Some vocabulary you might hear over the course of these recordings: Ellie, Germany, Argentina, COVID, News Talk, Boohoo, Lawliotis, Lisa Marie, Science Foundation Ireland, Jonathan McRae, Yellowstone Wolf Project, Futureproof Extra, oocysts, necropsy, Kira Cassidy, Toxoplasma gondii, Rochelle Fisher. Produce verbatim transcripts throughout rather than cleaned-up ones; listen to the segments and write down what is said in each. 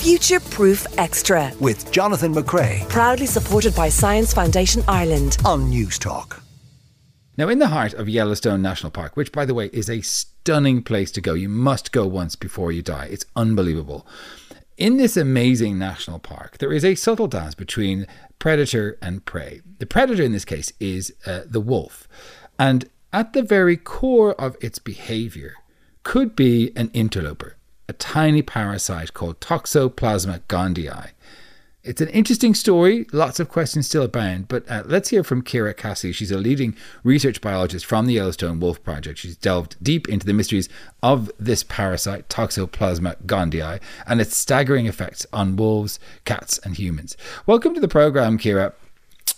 Futureproof Extra with Jonathan McRae, proudly supported by Science Foundation Ireland on News Talk. Now, in the heart of Yellowstone National Park, which, by the way, is a stunning place to go. You must go once before you die. It's unbelievable. In this amazing national park, there is a subtle dance between predator and prey. The predator in this case is uh, the wolf. And at the very core of its behavior could be an interloper, a tiny parasite called Toxoplasma gondii. It's an interesting story, lots of questions still abound, but uh, let's hear from Kira Cassidy. She's a leading research biologist from the Yellowstone Wolf Project. She's delved deep into the mysteries of this parasite, Toxoplasma gondii, and its staggering effects on wolves, cats, and humans. Welcome to the program, Kira.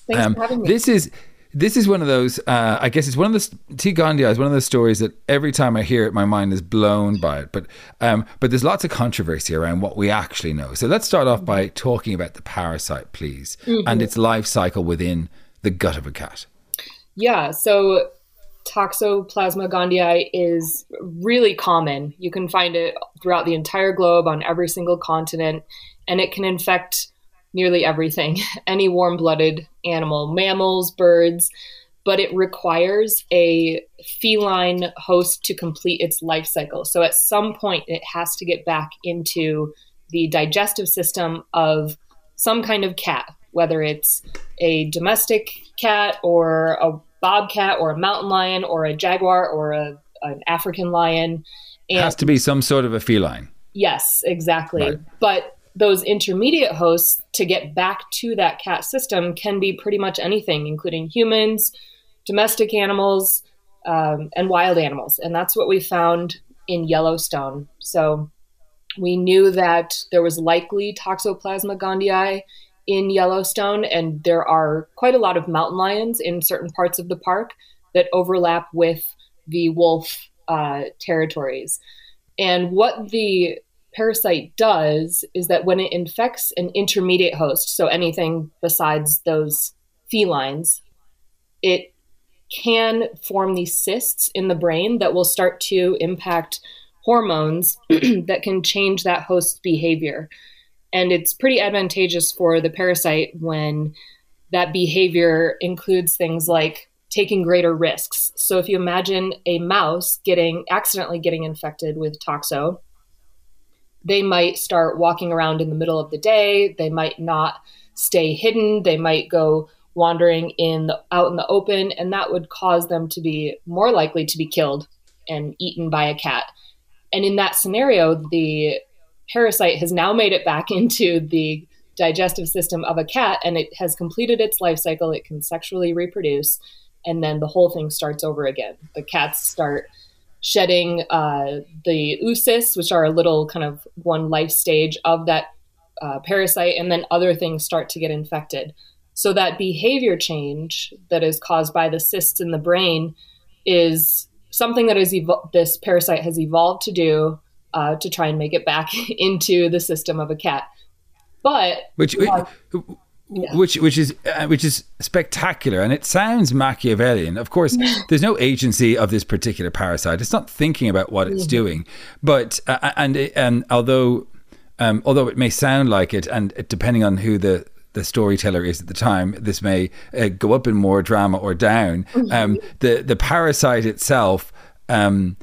Thanks um, for having me. This is, this is one of those, uh, I guess it's one of the, T. gondii is one of those stories that every time I hear it, my mind is blown by it. But um, but there's lots of controversy around what we actually know. So let's start off by talking about the parasite, please, mm-hmm. and its life cycle within the gut of a cat. Yeah, so Toxoplasma gondii is really common. You can find it throughout the entire globe on every single continent, and it can infect nearly everything, any warm-blooded animal, mammals, birds, but it requires a feline host to complete its life cycle. So at some point, it has to get back into the digestive system of some kind of cat, whether it's a domestic cat or a bobcat or a mountain lion or a jaguar or a, an African lion. And it has to be some sort of a feline. Yes, exactly. Right. But those intermediate hosts to get back to that cat system can be pretty much anything, including humans, domestic animals, um, and wild animals. And that's what we found in Yellowstone. So we knew that there was likely Toxoplasma gondii in Yellowstone, and there are quite a lot of mountain lions in certain parts of the park that overlap with the wolf uh, territories. And what the parasite does is that when it infects an intermediate host, so anything besides those felines, it can form these cysts in the brain that will start to impact hormones that can change that host's behavior. And it's pretty advantageous for the parasite when that behavior includes things like taking greater risks. So if you imagine a mouse getting accidentally getting infected with toxo, they might start walking around in the middle of the day. They might not stay hidden. They might go wandering in the, out in the open, and that would cause them to be more likely to be killed and eaten by a cat. And in that scenario, the parasite has now made it back into the digestive system of a cat, and it has completed its life cycle. It can sexually reproduce, and then the whole thing starts over again. The cats start shedding uh, the oocysts, which are a little kind of one life stage of that uh, parasite, and then other things start to get infected. So that behavior change that is caused by the cysts in the brain is something that is evo- this parasite has evolved to do uh, to try and make it back into the system of a cat. But which uh, Yeah. Which which is uh, which is spectacular, and it sounds Machiavellian. Of course, there's no agency of this particular parasite. It's not thinking about what it's mm-hmm. doing. But uh, and and although um, although it may sound like it, and depending on who the the storyteller is at the time, this may uh, go up in more drama or down. Mm-hmm. Um, the the parasite itself um,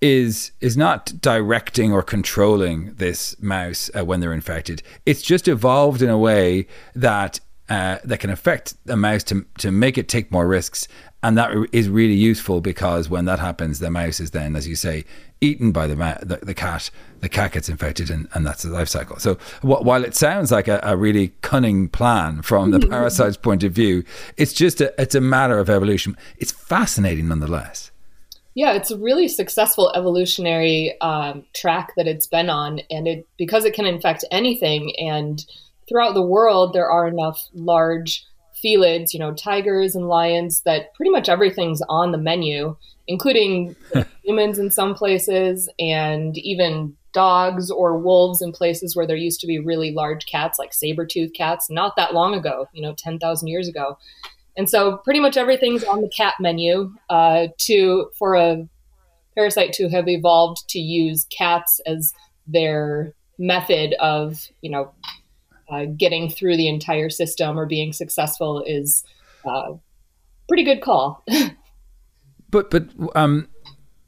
is is not directing or controlling this mouse uh, when they're infected. It's just evolved in a way that uh, that can affect a mouse to to make it take more risks, and that is really useful because when that happens, the mouse is then, as you say, eaten by the ma- the, the cat. The cat gets infected, and, and that's the life cycle. So wh- while it sounds like a, a really cunning plan from the parasite's point of view, it's just a, it's a matter of evolution. It's fascinating nonetheless. Yeah, it's a really successful evolutionary um, track that it's been on, and it because it can infect anything. And throughout the world, there are enough large felids, you know, tigers and lions, that pretty much everything's on the menu, including humans in some places, and even dogs or wolves in places where there used to be really large cats, like saber-toothed cats, not that long ago, you know, ten thousand years ago. And so pretty much everything's on the cat menu uh, to for a parasite to have evolved to use cats as their method of, you know, uh, getting through the entire system or being successful is a uh, pretty good call. but but um,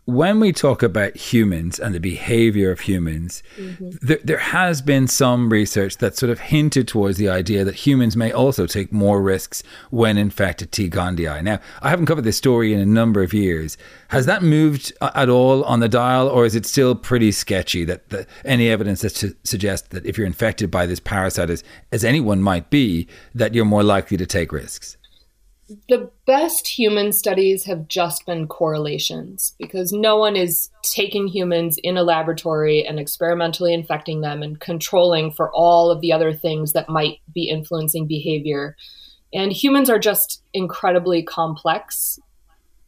when we talk about humans and the behavior of humans, mm-hmm. th- there has been some research that sort of hinted towards the idea that humans may also take more risks when infected T. gondii. Now, I haven't covered this story in a number of years. Has that moved at all on the dial, or is it still pretty sketchy that the, any evidence that su- suggests that if you're infected by this parasite, as, as anyone might be, that you're more likely to take risks? The best human studies have just been correlations, because no one is taking humans in a laboratory and experimentally infecting them and controlling for all of the other things that might be influencing behavior. And humans are just incredibly complex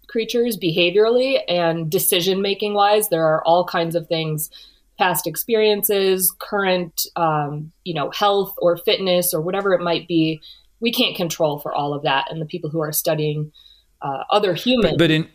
creatures behaviorally and decision-making wise. There are all kinds of things, past experiences, current, um, you know, health or fitness or whatever it might be. We can't control for all of that, and the people who are studying uh, other humans. But, but in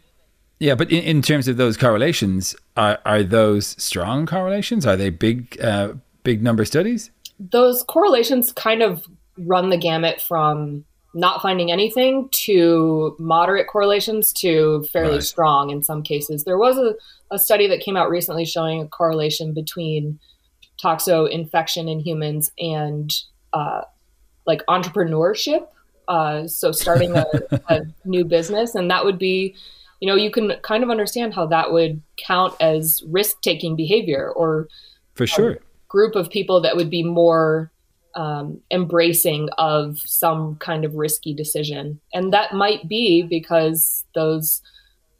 yeah, but in, in terms of those correlations, are, are those strong correlations? Are they big, uh, big number studies? Those correlations kind of run the gamut from not finding anything to moderate correlations to fairly right. strong in some cases. There was a, a study that came out recently showing a correlation between toxo infection in humans and uh, like entrepreneurship, uh, so starting a, a new business. And that would be, you know, you can kind of understand how that would count as risk-taking behavior, or for sure, a group of people that would be more um, embracing of some kind of risky decision. And that might be because those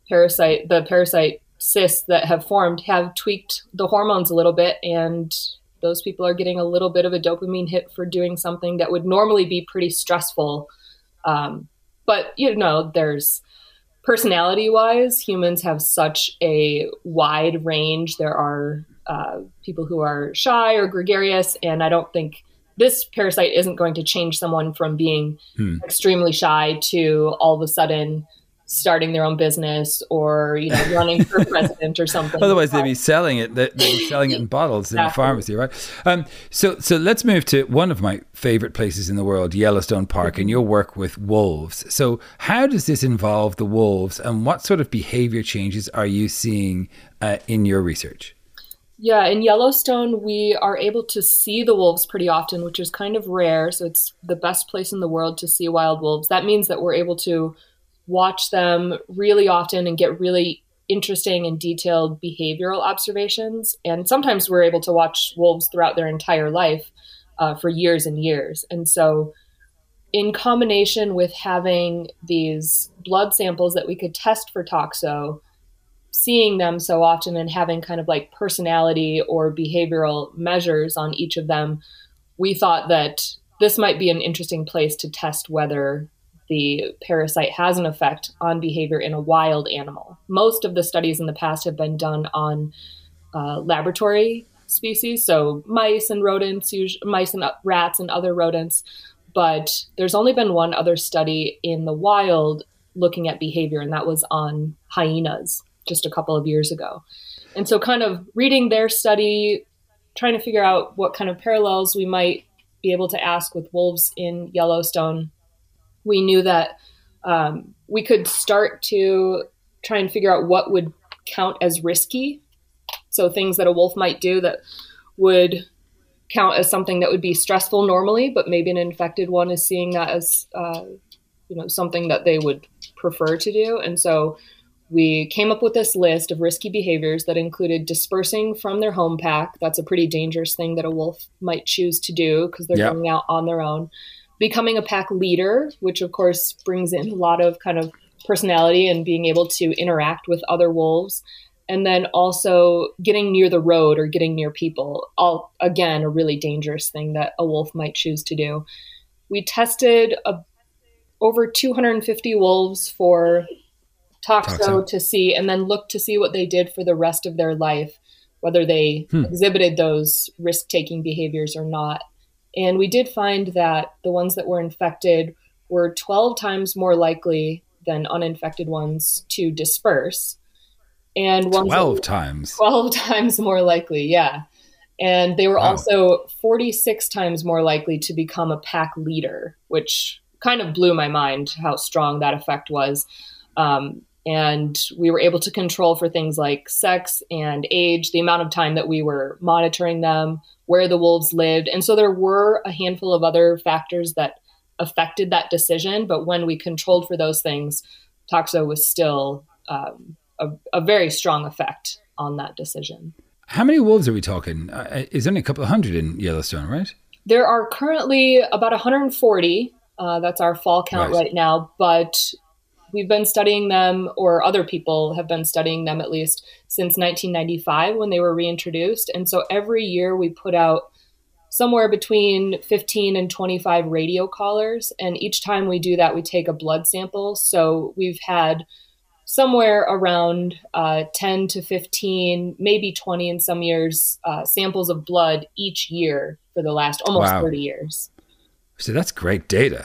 parasite, the parasite cysts that have formed have tweaked the hormones a little bit, and those people are getting a little bit of a dopamine hit for doing something that would normally be pretty stressful. Um, but, you know, there's personality-wise, humans have such a wide range. There are uh, people who are shy or gregarious, and I don't think this parasite isn't going to change someone from being hmm. extremely shy to all of a sudden starting their own business, or, you know, running for president or something. Otherwise, they'd be selling it. They'd be selling it in bottles in yeah. a pharmacy, right? Um, so, so let's move to one of my favorite places in the world, Yellowstone Park, mm-hmm. and your work with wolves. So, how does this involve the wolves, and what sort of behavior changes are you seeing uh, in your research? Yeah, in Yellowstone, we are able to see the wolves pretty often, which is kind of rare. So, it's the best place in the world to see wild wolves. That means that we're able to watch them really often and get really interesting and detailed behavioral observations. And sometimes we're able to watch wolves throughout their entire life uh, for years and years. And so in combination with having these blood samples that we could test for toxo, seeing them so often and having kind of like personality or behavioral measures on each of them, we thought that this might be an interesting place to test whether the parasite has an effect on behavior in a wild animal. Most of the studies in the past have been done on uh, laboratory species, so mice and rodents, mice and rats and other rodents, but there's only been one other study in the wild looking at behavior, and that was on hyenas just a couple of years ago. And so kind of reading their study, trying to figure out what kind of parallels we might be able to ask with wolves in Yellowstone, we knew that um, we could start to try and figure out what would count as risky. So things that a wolf might do that would count as something that would be stressful normally, but maybe an infected one is seeing that as uh, you know, something that they would prefer to do. And so we came up with this list of risky behaviors that included dispersing from their home pack. That's a pretty dangerous thing that a wolf might choose to do because they're yeah. going out on their own. Becoming a pack leader, which of course brings in a lot of kind of personality and being able to interact with other wolves. And then also getting near the road or getting near people, all, again, a really dangerous thing that a wolf might choose to do. We tested a, over two hundred fifty wolves for toxo, toxo to see, and then looked to see what they did for the rest of their life, whether they hmm. exhibited those risk-taking behaviors or not. And we did find that the ones that were infected were twelve times more likely than uninfected ones to disperse. And twelve times. twelve times more likely, yeah. And they were wow. also forty-six times more likely to become a pack leader, which kind of blew my mind how strong that effect was. Um, and we were able to control for things like sex and age, the amount of time that we were monitoring them, where the wolves lived. And so there were a handful of other factors that affected that decision. But when we controlled for those things, toxo was still... Um, A, a very strong effect on that decision. How many wolves are we talking? Uh, is only a couple of hundred in Yellowstone, right? There are currently about one hundred forty. Uh, that's our fall count right. right now, but we've been studying them, or other people have been studying them at least, since nineteen ninety-five when they were reintroduced. And so every year we put out somewhere between fifteen and twenty-five radio collars. And each time we do that, we take a blood sample. So we've had somewhere around uh, ten to fifteen, maybe twenty in some years, uh, samples of blood each year for the last almost wow. thirty years. So that's great data.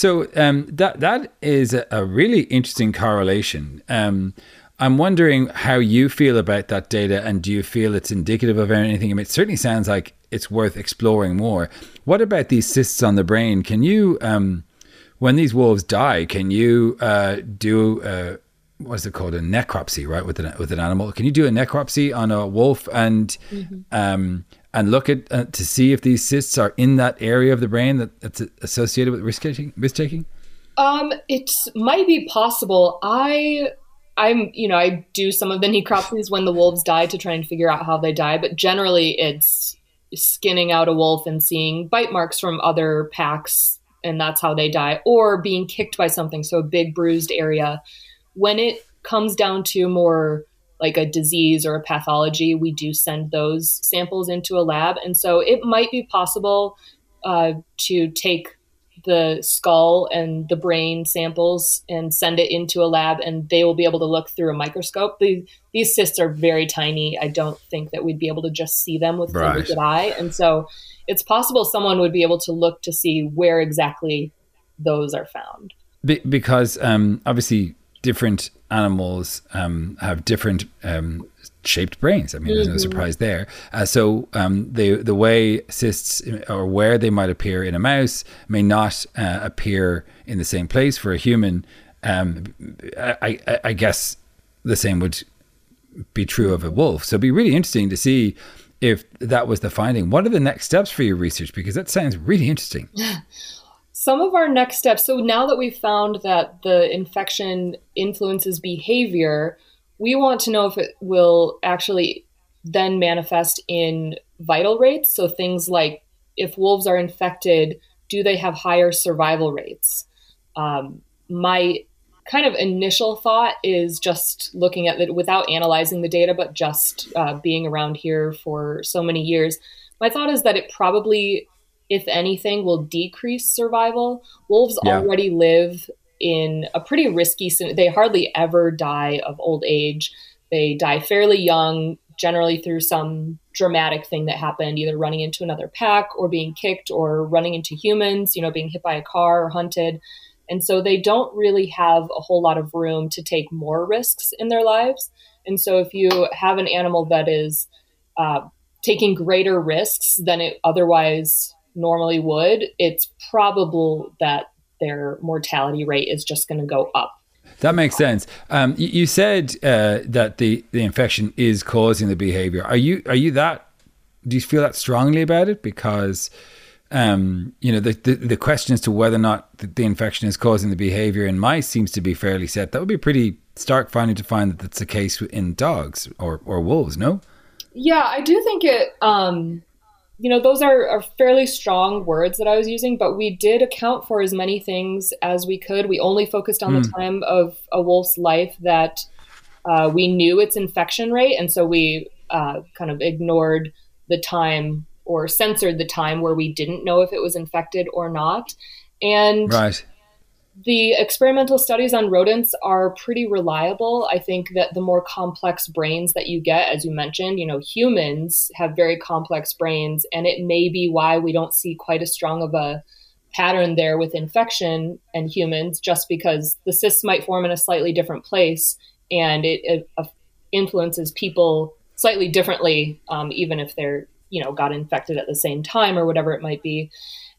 So um, that that is a, a really interesting correlation. Um, I'm wondering how you feel about that data, and do you feel it's indicative of anything? I mean, it certainly sounds like it's worth exploring more. What about these cysts on the brain? Can you, um, when these wolves die, can you uh, do... Uh, what's it called? A necropsy, right? With an, with an animal. Can you do a necropsy on a wolf and, mm-hmm. um, and look at, uh, to see if these cysts are in that area of the brain that, that's associated with risk taking, risk taking? Um, it might be possible. I, I'm, you know, I do some of the necropsies when the wolves die to try and figure out how they die, but generally it's skinning out a wolf and seeing bite marks from other packs, and that's how they die, or being kicked by something. So a big bruised area. When it comes down to more like a disease or a pathology, we do send those samples into a lab. And so it might be possible uh, to take the skull and the brain samples and send it into a lab, and they will be able to look through a microscope. These, these cysts are very tiny. I don't think that we'd be able to just see them with right. the naked eye. And so it's possible someone would be able to look to see where exactly those are found. Be- because um, obviously... different animals um, have different um, shaped brains. I mean, there's no surprise there. Uh, so um, they, the way cysts or where they might appear in a mouse may not uh, appear in the same place for a human. Um, I, I, I guess the same would be true of a wolf. So it'd be really interesting to see if that was the finding. What are the next steps for your research? Because that sounds really interesting. Some of our next steps. So now that we've found that the infection influences behavior, we want to know if it will actually then manifest in vital rates. So things like, if wolves are infected, do they have higher survival rates? Um, my kind of initial thought is just looking at it without analyzing the data, but just uh, being around here for so many years. My thought is that it probably... if anything, will decrease survival. Wolves yeah. already live in a pretty risky scenario. They hardly ever die of old age. They die fairly young, generally through some dramatic thing that happened, either running into another pack or being kicked or running into humans, you know, being hit by a car or hunted. And so they don't really have a whole lot of room to take more risks in their lives. And so if you have an animal that is uh, taking greater risks than it otherwise normally would, it's probable that their mortality rate is just going to go up. That makes sense. Um, you, you said uh, that the, the infection is causing the behavior. Are you are you that? Do you feel that strongly about it? Because um, you know the, the the question as to whether or not the, the infection is causing the behavior in mice seems to be fairly set. That would be pretty stark finding to find that that's the case in dogs or or wolves. No. Yeah, I do think it. Um, you know, those are, are fairly strong words that I was using, but we did account for as many things as we could. We only focused on mm. the time of a wolf's life that uh, we knew its infection rate. And so we uh, kind of ignored the time or censored the time where we didn't know if it was infected or not. And right. the experimental studies on rodents are pretty reliable. I think that the more complex brains that you get, as you mentioned, you know, humans have very complex brains, and it may be why we don't see quite as strong of a pattern there with infection in humans, just because the cysts might form in a slightly different place, and it, it uh, influences people slightly differently, um, even if they're, you know, got infected at the same time or whatever it might be.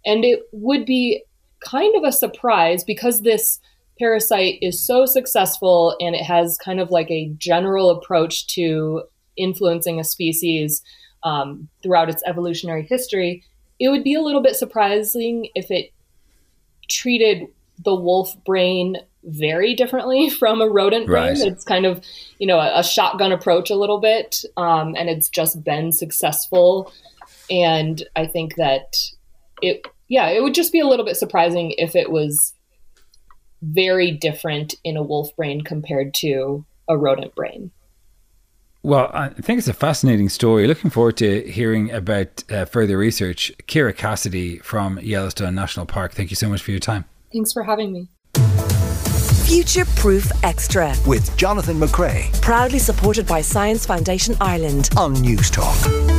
And it would be kind of a surprise, because this parasite is so successful and it has kind of like a general approach to influencing a species um, throughout its evolutionary history. It would be a little bit surprising if it treated the wolf brain very differently from a rodent brain. Right. It's kind of, you know, a, a shotgun approach a little bit, um, and it's just been successful. And I think that it Yeah, it would just be a little bit surprising if it was very different in a wolf brain compared to a rodent brain. Well, I think it's a fascinating story. Looking forward to hearing about uh, further research. Kira Cassidy from Yellowstone National Park, thank you so much for your time. Thanks for having me. Futureproof Extra with Jonathan McRae. Proudly supported by Science Foundation Ireland on News Talk.